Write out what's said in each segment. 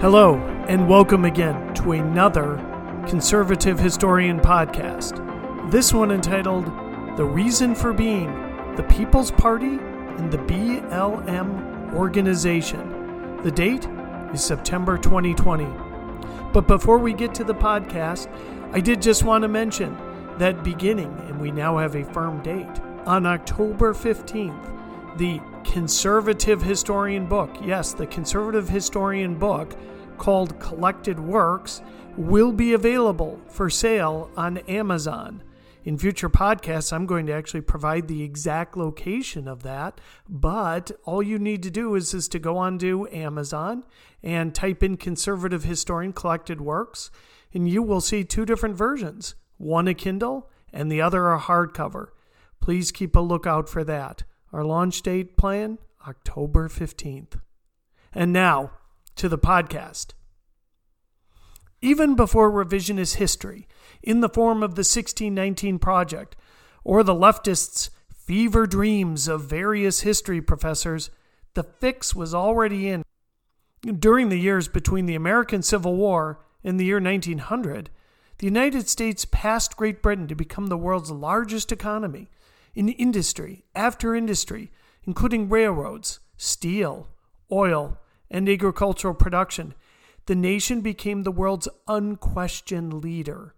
Hello, and welcome again to another Conservative Historian podcast. This one entitled, The Reason for Being, The People's Party and the BLM Organization. The date is September 2020. But before we get to the podcast, I did just want to mention that beginning, and we now have a firm date, on October 15th, the Conservative Historian book, yes, the Conservative Historian book called Collected Works, will be available for sale on Amazon. In future podcasts, I'm going to actually provide the exact location of that, but all you need to do is to go on to Amazon and type in Conservative Historian Collected Works, and you will see two different versions, one a Kindle and the other a hardcover. Please keep a lookout for that. Our launch date plan, October 15th. And now, to the podcast. Even before revisionist history, in the form of the 1619 Project, or the leftists' fever dreams of various history professors, the fix was already in. During the years between the American Civil War and the year 1900, the United States passed Great Britain to become the world's largest economy, in industry after industry, including railroads, steel, oil, and agricultural production. The nation became the world's unquestioned leader.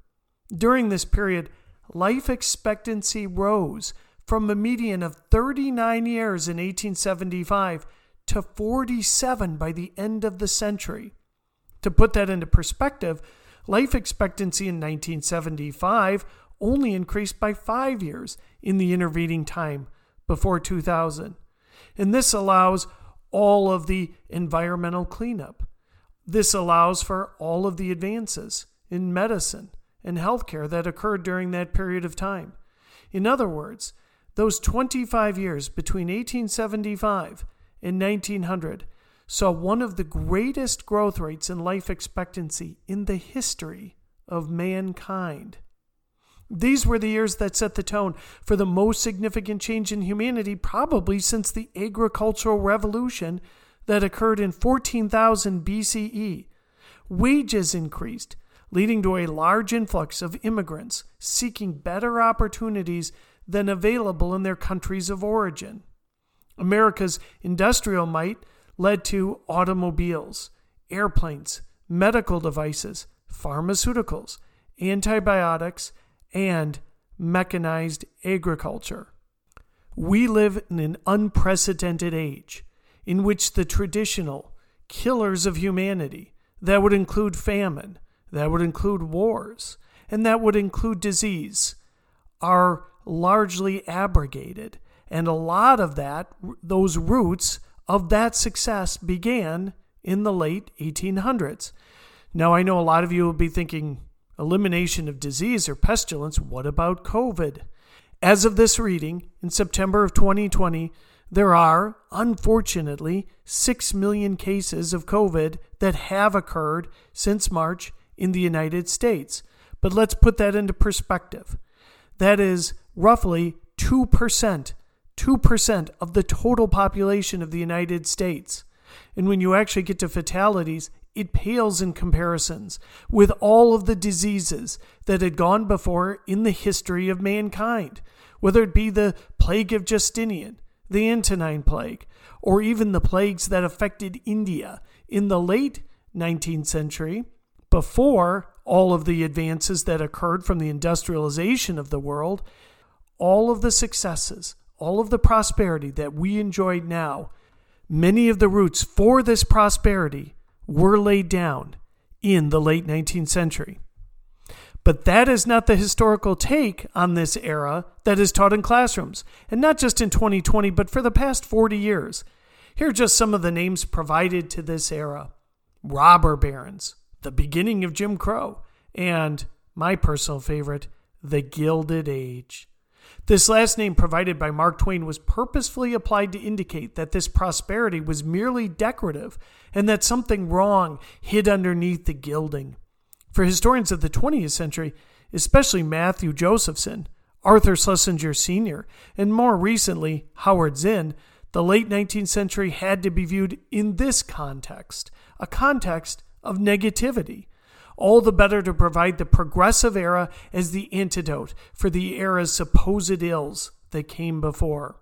During this period, life expectancy rose from a median of 39 years in 1875 to 47 by the end of the century. To put that into perspective, life expectancy in 1975 only increased by 5 years in the intervening time before 2000. And this allows all of the environmental cleanup. This allows for all of the advances in medicine and healthcare that occurred during that period of time. In other words, those 25 years between 1875 and 1900 saw one of the greatest growth rates in life expectancy in the history of mankind. These were the years that set the tone for the most significant change in humanity, probably since the agricultural revolution that occurred in 14,000 BCE. Wages increased, leading to a large influx of immigrants seeking better opportunities than available in their countries of origin. America's industrial might led to automobiles, airplanes, medical devices, pharmaceuticals, antibiotics, and mechanized agriculture. We live in an unprecedented age in which the traditional killers of humanity, that would include famine, that would include wars, and that would include disease, are largely abrogated. And a lot of that, those roots of that success began in the late 1800s. Now, I know a lot of you will be thinking, elimination of disease or pestilence, what about COVID? As of this reading, in September of 2020, there are, unfortunately, 6 million cases of COVID that have occurred since March in the United States. But let's put that into perspective. That is roughly 2% of the total population of the United States. And when you actually get to fatalities, it pales in comparisons with all of the diseases that had gone before in the history of mankind, whether it be the plague of Justinian, the Antonine Plague, or even the plagues that affected India in the late 19th century, before all of the advances that occurred from the industrialization of the world. All of the successes, all of the prosperity that we enjoyed now, many of the roots for this prosperity were laid down in the late 19th century. But that is not the historical take on this era that is taught in classrooms, and not just in 2020, but for the past 40 years. Here are just some of the names provided to this era: robber barons, the beginning of Jim Crow, and my personal favorite, the Gilded Age. This last name provided by Mark Twain was purposefully applied to indicate that this prosperity was merely decorative and that something wrong hid underneath the gilding. For historians of the 20th century, especially Matthew Josephson, Arthur Schlesinger Sr., and more recently Howard Zinn, the late 19th century had to be viewed in this context, a context of negativity. All the better to provide the progressive era as the antidote for the era's supposed ills that came before.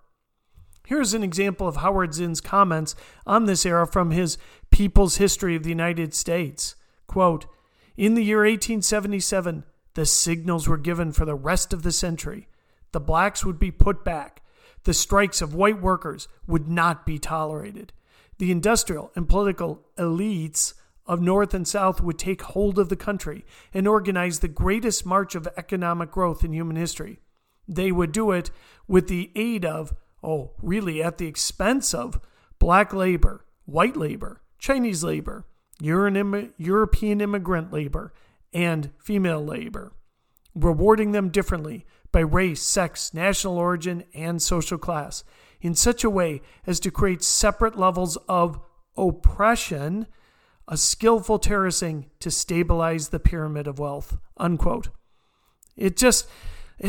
Here's an example of Howard Zinn's comments on this era from his People's History of the United States. Quote, "In the year 1877, the signals were given for the rest of the century. The blacks would be put back. The strikes of white workers would not be tolerated. The industrial and political elites of North and South would take hold of the country and organize the greatest march of economic growth in human history. They would do it with the aid of, at the expense of, black labor, white labor, Chinese labor, European immigrant labor, and female labor, rewarding them differently by race, sex, national origin, and social class, in such a way as to create separate levels of oppression, a skillful terracing to stabilize the pyramid of wealth," unquote. It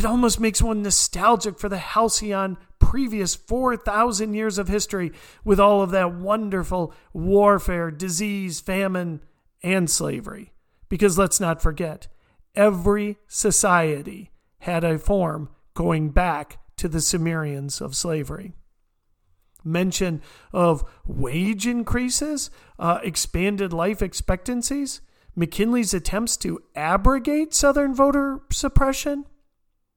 almost makes one nostalgic for the halcyon previous 4,000 years of history with all of that wonderful warfare, disease, famine, and slavery. Because let's not forget, every society had a form going back to the Sumerians of slavery. Mention of wage increases, expanded life expectancies, McKinley's attempts to abrogate Southern voter suppression?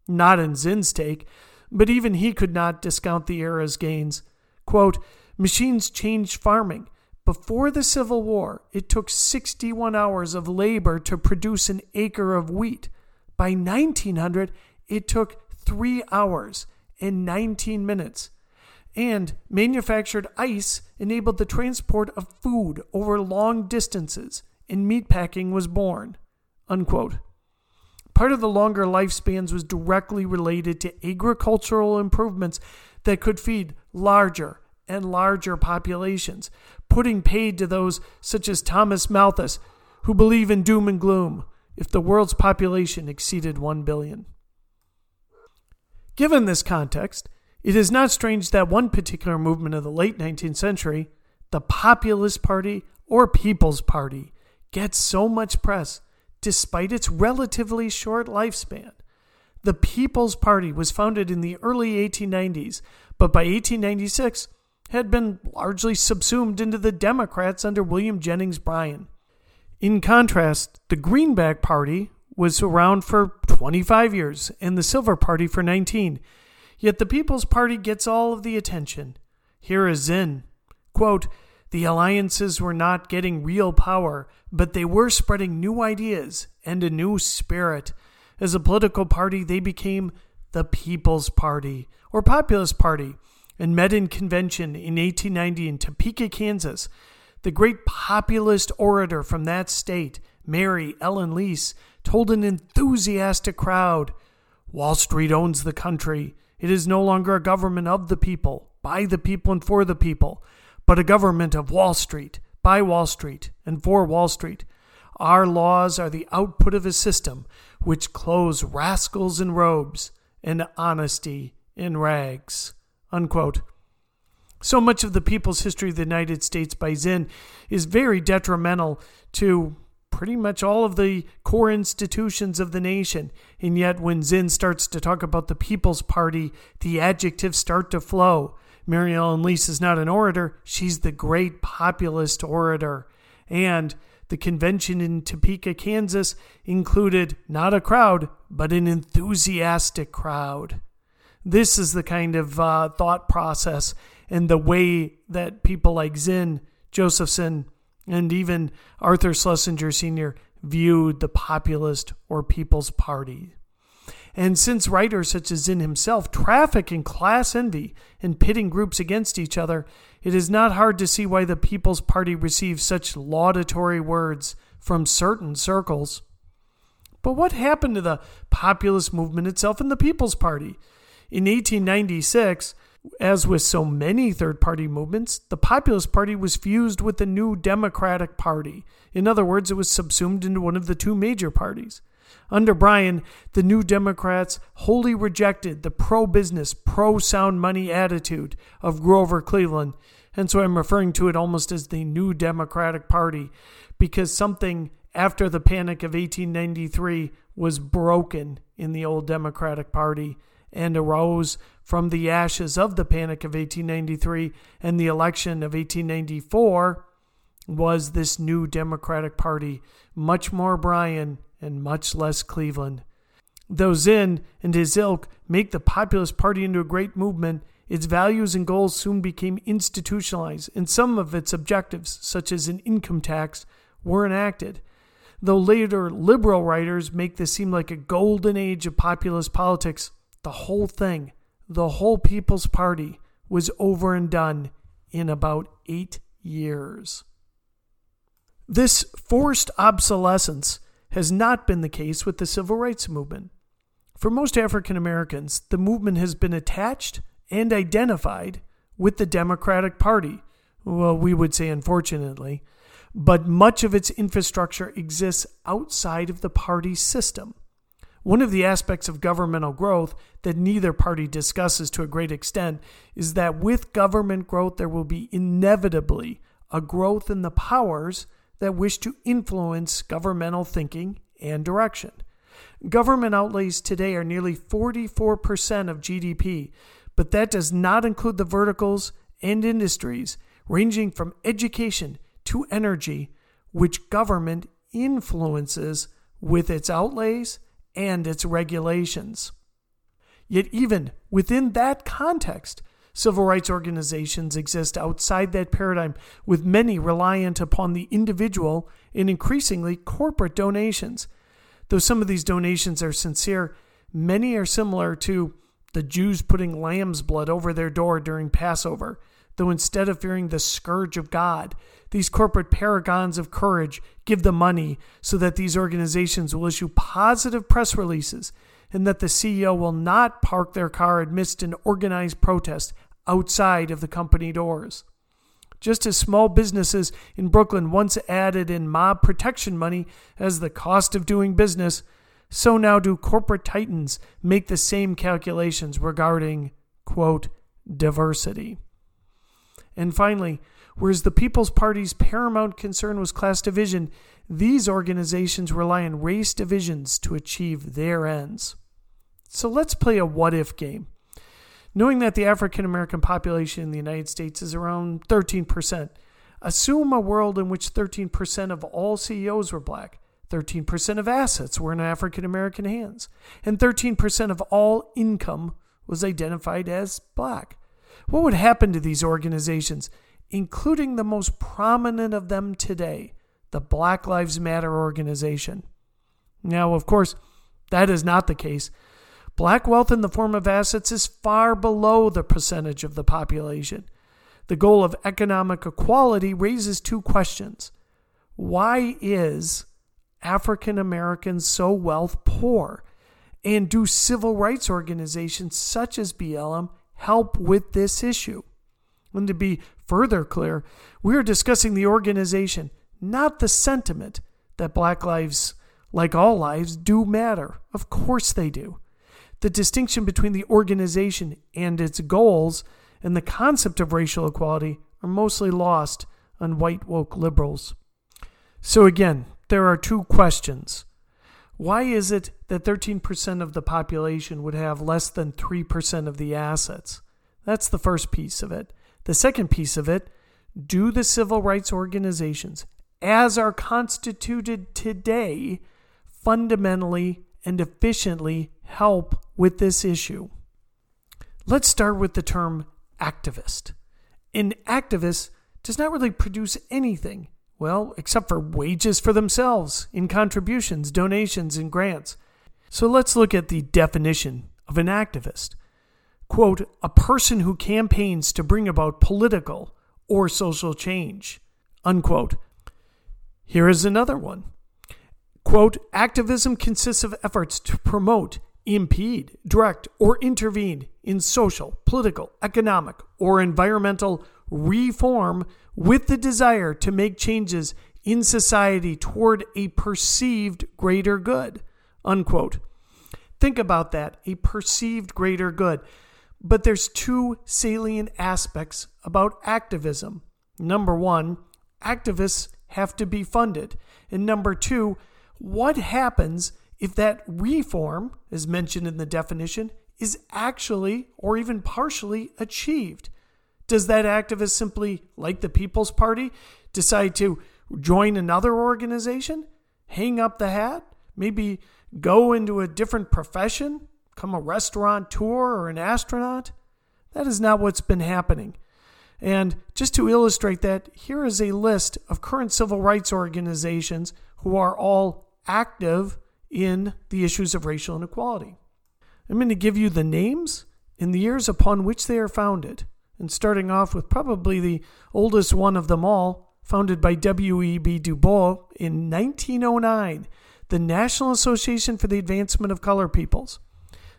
Not in Zinn's take, but even he could not discount the era's gains. Quote, "Machines changed farming. Before the Civil War, it took 61 hours of labor to produce an acre of wheat. By 1900, it took 3 hours and 19 minutes. And manufactured ice enabled the transport of food over long distances, and meatpacking was born," unquote. Part of the longer lifespans was directly related to agricultural improvements that could feed larger and larger populations, putting paid to those such as Thomas Malthus, who believe in doom and gloom if the world's population exceeded 1 billion. Given this context, it is not strange that one particular movement of the late 19th century, the Populist Party or People's Party, gets so much press despite its relatively short lifespan. The People's Party was founded in the early 1890s, but by 1896 had been largely subsumed into the Democrats under William Jennings Bryan. In contrast, the Greenback Party was around for 25 years and the Silver Party for 19. Yet the People's Party gets all of the attention. Here is Zinn. Quote, "The alliances were not getting real power, but they were spreading new ideas and a new spirit. As a political party, they became the People's Party or Populist Party and met in convention in 1890 in Topeka, Kansas. The great populist orator from that state, Mary Ellen Lease, told an enthusiastic crowd, 'Wall Street owns the country. It is no longer a government of the people, by the people and for the people, but a government of Wall Street, by Wall Street and for Wall Street. Our laws are the output of a system which clothes rascals in robes and honesty in rags,'" unquote. So much of the People's History of the United States by Zinn is very detrimental to pretty much all of the core institutions of the nation. And yet when Zinn starts to talk about the People's Party, the adjectives start to flow. Mary Ellen Lease is not an orator. She's the great populist orator. And the convention in Topeka, Kansas included not a crowd, but an enthusiastic crowd. This is the kind of thought process and the way that people like Zinn, Josephson, and even Arthur Schlesinger Sr. viewed the Populist or People's Party. And since writers such as Zinn himself traffic in class envy and pitting groups against each other, it is not hard to see why the People's Party received such laudatory words from certain circles. But what happened to the populist movement itself and the People's Party? In 1896, as with so many third-party movements, the Populist Party was fused with the new Democratic Party. In other words, it was subsumed into one of the two major parties. Under Bryan, the New Democrats wholly rejected the pro-business, pro-sound money attitude of Grover Cleveland, and so I'm referring to it almost as the New Democratic Party, because something after the Panic of 1893 was broken in the old Democratic Party and arose from the ashes of the Panic of 1893 and the election of 1894 was this new Democratic Party, much more Bryan and much less Cleveland. Though Zinn and his ilk make the Populist Party into a great movement, its values and goals soon became institutionalized, and some of its objectives, such as an income tax, were enacted. Though later liberal writers make this seem like a golden age of populist politics, the whole thing, the whole People's Party, was over and done in about 8 years. This forced obsolescence has not been the case with the Civil Rights Movement. For most African Americans, the movement has been attached and identified with the Democratic Party, well, we would say unfortunately, but much of its infrastructure exists outside of the party system. One of the aspects of governmental growth that neither party discusses to a great extent is that with government growth, there will be inevitably a growth in the powers that wish to influence governmental thinking and direction. Government outlays today are nearly 44% of GDP, but that does not include the verticals and industries ranging from education to energy, which government influences with its outlays and its regulations. Yet even within that context, civil rights organizations exist outside that paradigm, with many reliant upon the individual and increasingly corporate donations. Though some of these donations are sincere, many are similar to the Jews putting lamb's blood over their door during Passover, though instead of fearing the scourge of God, these corporate paragons of courage give the money so that these organizations will issue positive press releases and that the CEO will not park their car amidst an organized protest outside of the company doors. Just as small businesses in Brooklyn once added in mob protection money as the cost of doing business, so now do corporate titans make the same calculations regarding, quote, diversity. And finally, whereas the People's Party's paramount concern was class division, these organizations rely on race divisions to achieve their ends. So let's play a what-if game. Knowing that the African-American population in the United States is around 13%, assume a world in which 13% of all CEOs were black, 13% of assets were in African-American hands, and 13% of all income was identified as black. What would happen to these organizations, including the most prominent of them today, the Black Lives Matter organization? Now, of course, that is not the case. Black wealth in the form of assets is far below the percentage of the population. The goal of economic equality raises two questions. Why is African Americans so wealth poor? And do civil rights organizations such as BLM help with this issue? And to be further clear, we are discussing the organization, not the sentiment that black lives, like all lives, do matter. Of course they do. The distinction between the organization and its goals and the concept of racial equality are mostly lost on white woke liberals. So again, there are two questions. Why is it that 13% of the population would have less than 3% of the assets? That's the first piece of it. The second piece of it, do the civil rights organizations, as are constituted today, fundamentally and efficiently help with this issue? Let's start with the term activist. An activist does not really produce anything, well, except for wages for themselves in contributions, donations, and grants. So let's look at the definition of an activist. Quote, a person who campaigns to bring about political or social change, unquote. Here is another one. Quote, activism consists of efforts to promote, impede, direct, or intervene in social, political, economic, or environmental reform with the desire to make changes in society toward a perceived greater good, unquote. Think about that, a perceived greater good. But there's two salient aspects about activism. Number one, activists have to be funded. And number two, what happens if that reform, as mentioned in the definition, is actually or even partially achieved? Does that activist simply, like the People's Party, decide to join another organization, hang up the hat, maybe go into a different profession, become a restaurateur or an astronaut? That is not what's been happening. And just to illustrate that, here is a list of current civil rights organizations who are all active in the issues of racial inequality. I'm going to give you the names and the years upon which they are founded. And starting off with probably the oldest one of them all, founded by W.E.B. Du Bois in 1909, the National Association for the Advancement of Colored Peoples.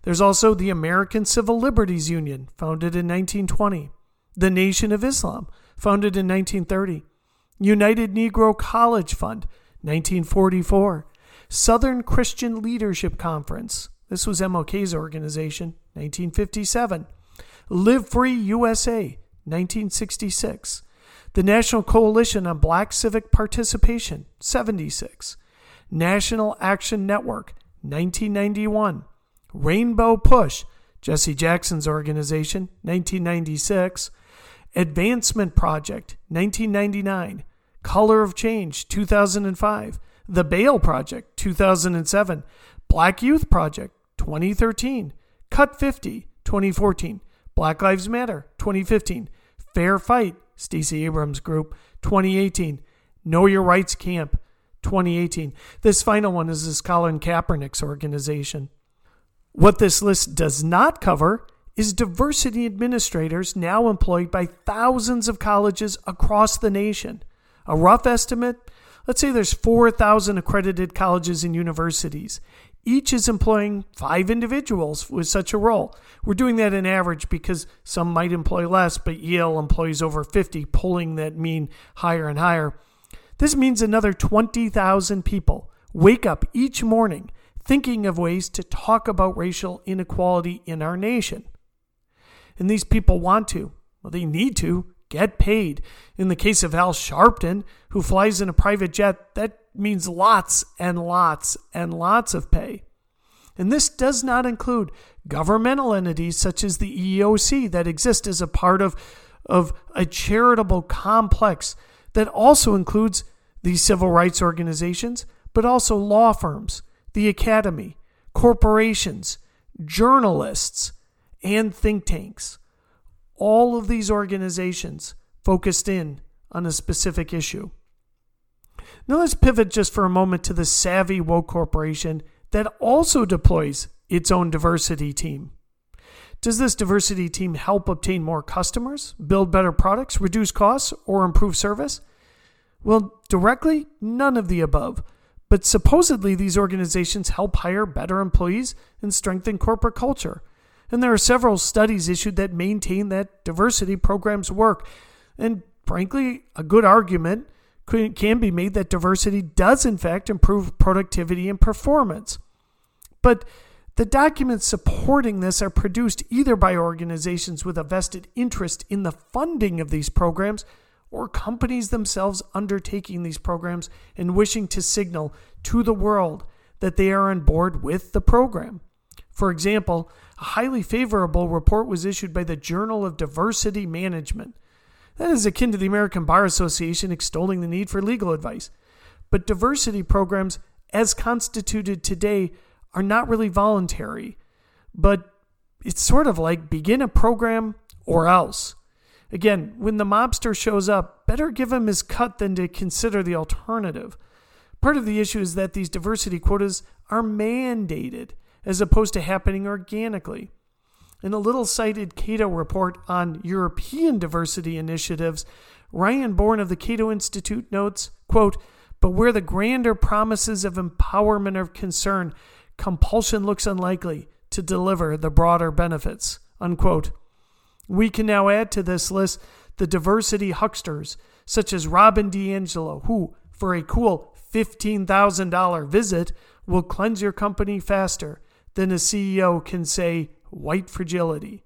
There's also the American Civil Liberties Union, founded in 1920. The Nation of Islam, founded in 1930. United Negro College Fund, 1944. Southern Christian Leadership Conference, this was MLK's organization, 1957. Live Free USA, 1966. The National Coalition on Black Civic Participation, 76. National Action Network, 1991. Rainbow Push, Jesse Jackson's organization, 1996. Advancement Project, 1999. Color of Change, 2005. The Bail Project, 2007. Black Youth Project, 2013. Cut 50, 2014. Black Lives Matter, 2015. Fair Fight, Stacey Abrams' group, 2018. Know Your Rights Camp, 2018. This final one is this Colin Kaepernick's organization. What this list does not cover is diversity administrators now employed by thousands of colleges across the nation. A rough estimate, let's say there's 4,000 accredited colleges and universities. Each is employing 5 individuals with such a role. We're doing that on average because some might employ less, but Yale employs over 50, pulling that mean higher and higher. This means another 20,000 people wake up each morning thinking of ways to talk about racial inequality in our nation. And these people want to, well, they need to get paid. In the case of Al Sharpton, who flies in a private jet, that means lots and lots and lots of pay. And this does not include governmental entities such as the EEOC that exist as a part of a charitable complex that also includes these civil rights organizations, but also law firms, the academy, corporations, journalists, and think tanks. All of these organizations focused in on a specific issue. Now let's pivot just for a moment to the savvy woke corporation that also deploys its own diversity team. Does this diversity team help obtain more customers, build better products, reduce costs, or improve service? Well, directly, none of the above. But supposedly these organizations help hire better employees and strengthen corporate culture. And there are several studies issued that maintain that diversity programs work. And frankly, a good argument can be made that diversity does in fact improve productivity and performance. But the documents supporting this are produced either by organizations with a vested interest in the funding of these programs or companies themselves undertaking these programs and wishing to signal to the world that they are on board with the program. For example, a highly favorable report was issued by the Journal of Diversity Management. That is akin to the American Bar Association extolling the need for legal advice. But diversity programs, as constituted today, are not really voluntary. But it's sort of like begin a program or else. Again, when the mobster shows up, better give him his cut than to consider the alternative. Part of the issue is that these diversity quotas are mandated as opposed to happening organically. In a little cited Cato report on European diversity initiatives, Ryan Bourne of the Cato Institute notes, quote, "But where the grander promises of empowerment are concerned, compulsion looks unlikely to deliver the broader benefits," unquote. We can now add to this list the diversity hucksters, such as Robin DiAngelo, who, for a cool $15,000 visit will cleanse your company faster than a CEO can say white fragility.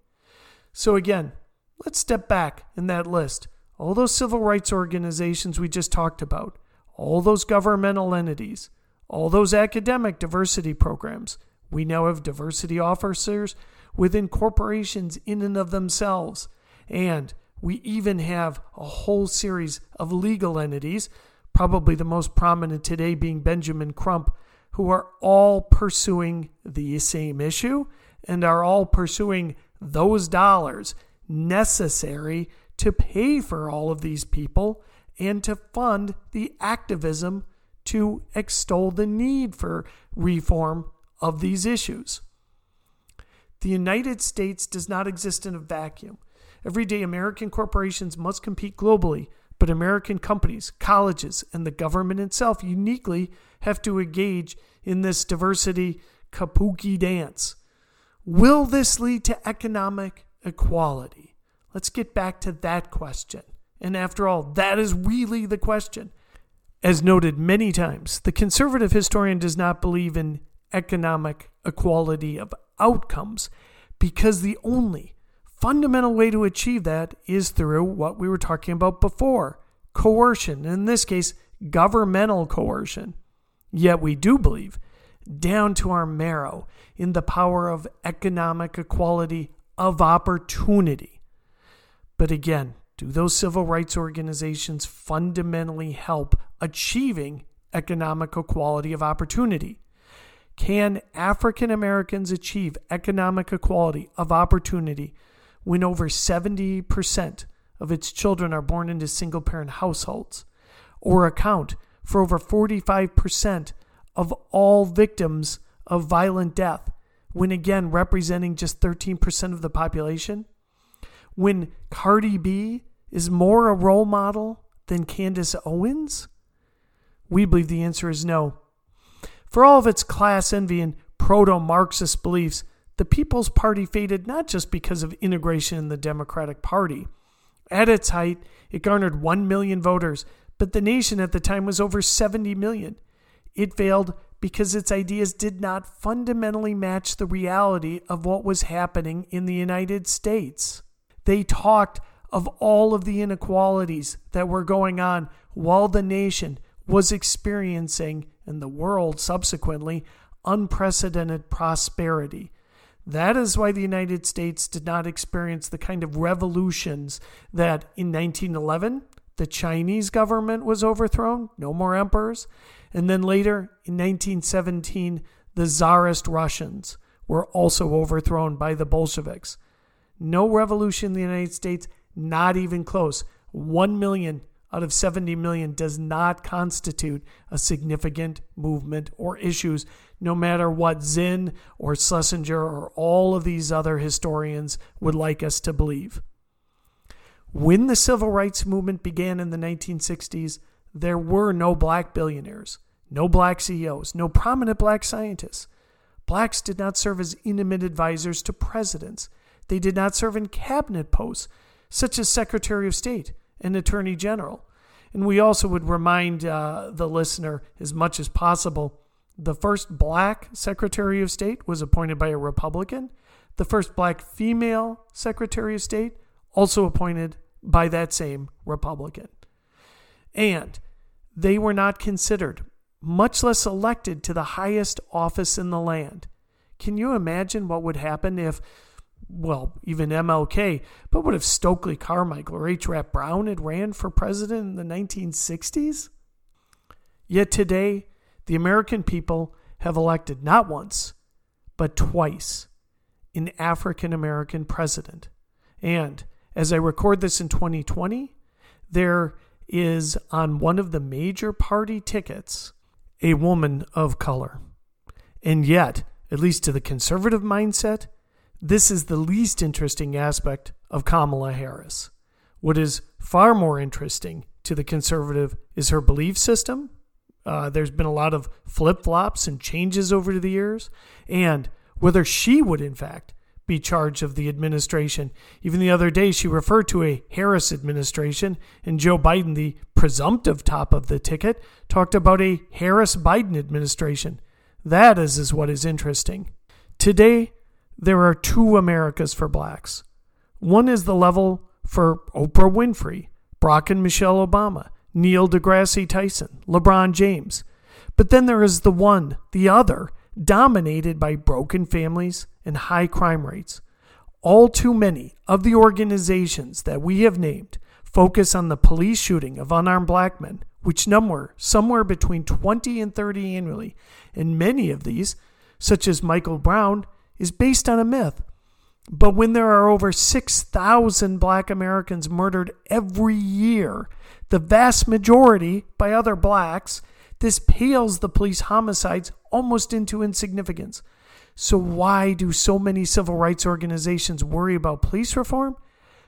So again, let's step back in that list. All those civil rights organizations we just talked about, all those governmental entities, all those academic diversity programs. We now have diversity officers within corporations in and of themselves. And we even have a whole series of legal entities, probably the most prominent today being Benjamin Crump, who are all pursuing the same issue and are all pursuing those dollars necessary to pay for all of these people and to fund the activism to extol the need for reform of these issues. The United States does not exist in a vacuum. Every day, American corporations must compete globally, but American companies, colleges, and the government itself uniquely have to engage in this diversity kapuki dance. Will this lead to economic equality? Let's get back to that question. And after all, that is really the question. As noted many times, the conservative historian does not believe in economic equality of outcomes because the only fundamental way to achieve that is through what we were talking about before, coercion, in this case, governmental coercion. Yet we do believe, down to our marrow, in the power of economic equality of opportunity. But again, do those civil rights organizations fundamentally help achieving economic equality of opportunity? Can African Americans achieve economic equality of opportunity when over 70% of its children are born into single-parent households, or account for over 45% of all victims of violent death, when again representing just 13% of the population? When Cardi B is more a role model than Candace Owens? We believe the answer is no. For all of its class envy and proto-Marxist beliefs, the People's Party faded not just because of integration in the Democratic Party. At its height, it garnered 1 million voters, but the nation at the time was over 70 million. It failed because its ideas did not fundamentally match the reality of what was happening in the United States. They talked of all of the inequalities that were going on while the nation was experiencing, and the world subsequently, unprecedented prosperity. That is why the United States did not experience the kind of revolutions that in 1911, the Chinese government was overthrown, no more emperors, and then later in 1917, the Tsarist Russians were also overthrown by the Bolsheviks. No revolution in the United States, not even close. 1 million out of 70 million does not constitute a significant movement or issues, no matter what Zinn or Schlesinger or all of these other historians would like us to believe. When the civil rights movement began in the 1960s, there were no black billionaires, no black CEOs, no prominent black scientists. Blacks did not serve as intimate advisors to presidents. They did not serve in cabinet posts, such as Secretary of State and Attorney General. And we also would remind the listener as much as possible, the first black Secretary of State was appointed by a Republican. The first black female Secretary of State also appointed by that same Republican. And they were not considered, much less elected to the highest office in the land. Can you imagine what would happen if even MLK, but what if Stokely Carmichael or H. Rap Brown had ran for president in the 1960s? Yet today, the American people have elected not once, but twice an African-American president. And as I record this in 2020, there is on one of the major party tickets a woman of color. And yet, at least to the conservative mindset, this is the least interesting aspect of Kamala Harris. What is far more interesting to the conservative is her belief system. There's been a lot of flip-flops and changes over the years, and whether she would, in fact, be charge of the administration. Even the other day, she referred to a Harris administration, and Joe Biden, the presumptive top of the ticket, talked about a Harris-Biden administration. That is what is interesting. Today, there are two Americas for blacks. One is the level for Oprah Winfrey, Barack and Michelle Obama, Neil deGrasse Tyson, LeBron James. But then there is the one, the other, dominated by broken families and high crime rates. All too many of the organizations that we have named focus on the police shooting of unarmed black men, which number somewhere between 20 and 30 annually. And many of these, such as Michael Brown, is based on a myth. But when there are over 6,000 black Americans murdered every year, the vast majority by other blacks, this pales the police homicides almost into insignificance. So why do so many civil rights organizations worry about police reform?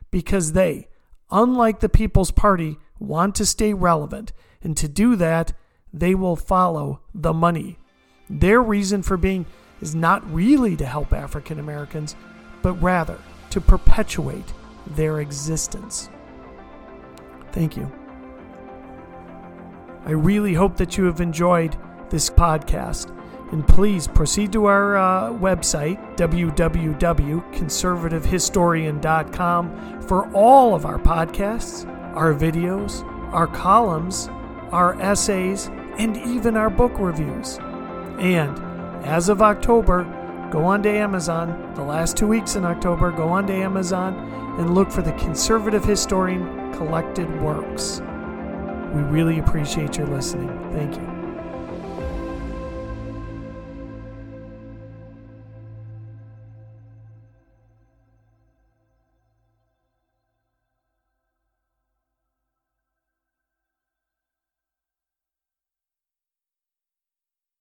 Because they, unlike the People's Party, want to stay relevant. And to do that, they will follow the money. Their reason for being is not really to help African Americans, but rather to perpetuate their existence. Thank you. I really hope that you have enjoyed this podcast. And please proceed to our website, www.conservativehistorian.com, for all of our podcasts, our videos, our columns, our essays, and even our book reviews. And as of October, go on to Amazon. The last 2 weeks in October, go on to Amazon and look for the Conservative Historian Collected Works. We really appreciate your listening. Thank you.